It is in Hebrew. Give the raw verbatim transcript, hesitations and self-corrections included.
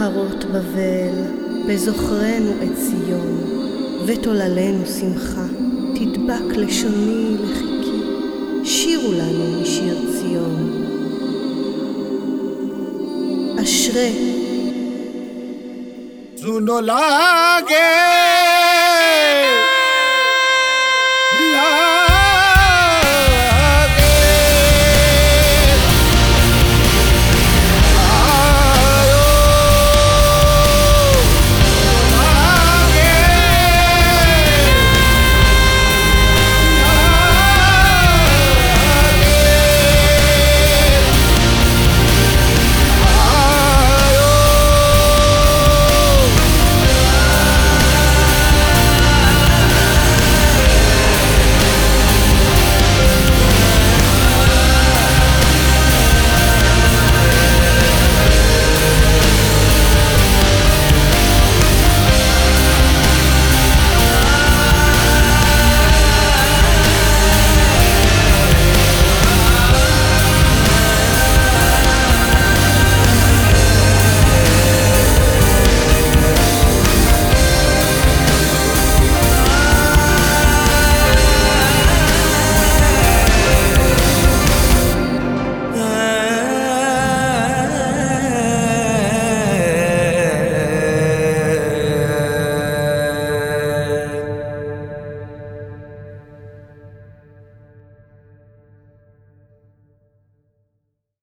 נהרות בבל, בזוכרנו את ציון, ותוללנו שמחה, תדבק לשוני לחיקי, שירו לנו משיר ציון. אשרי זו נולדת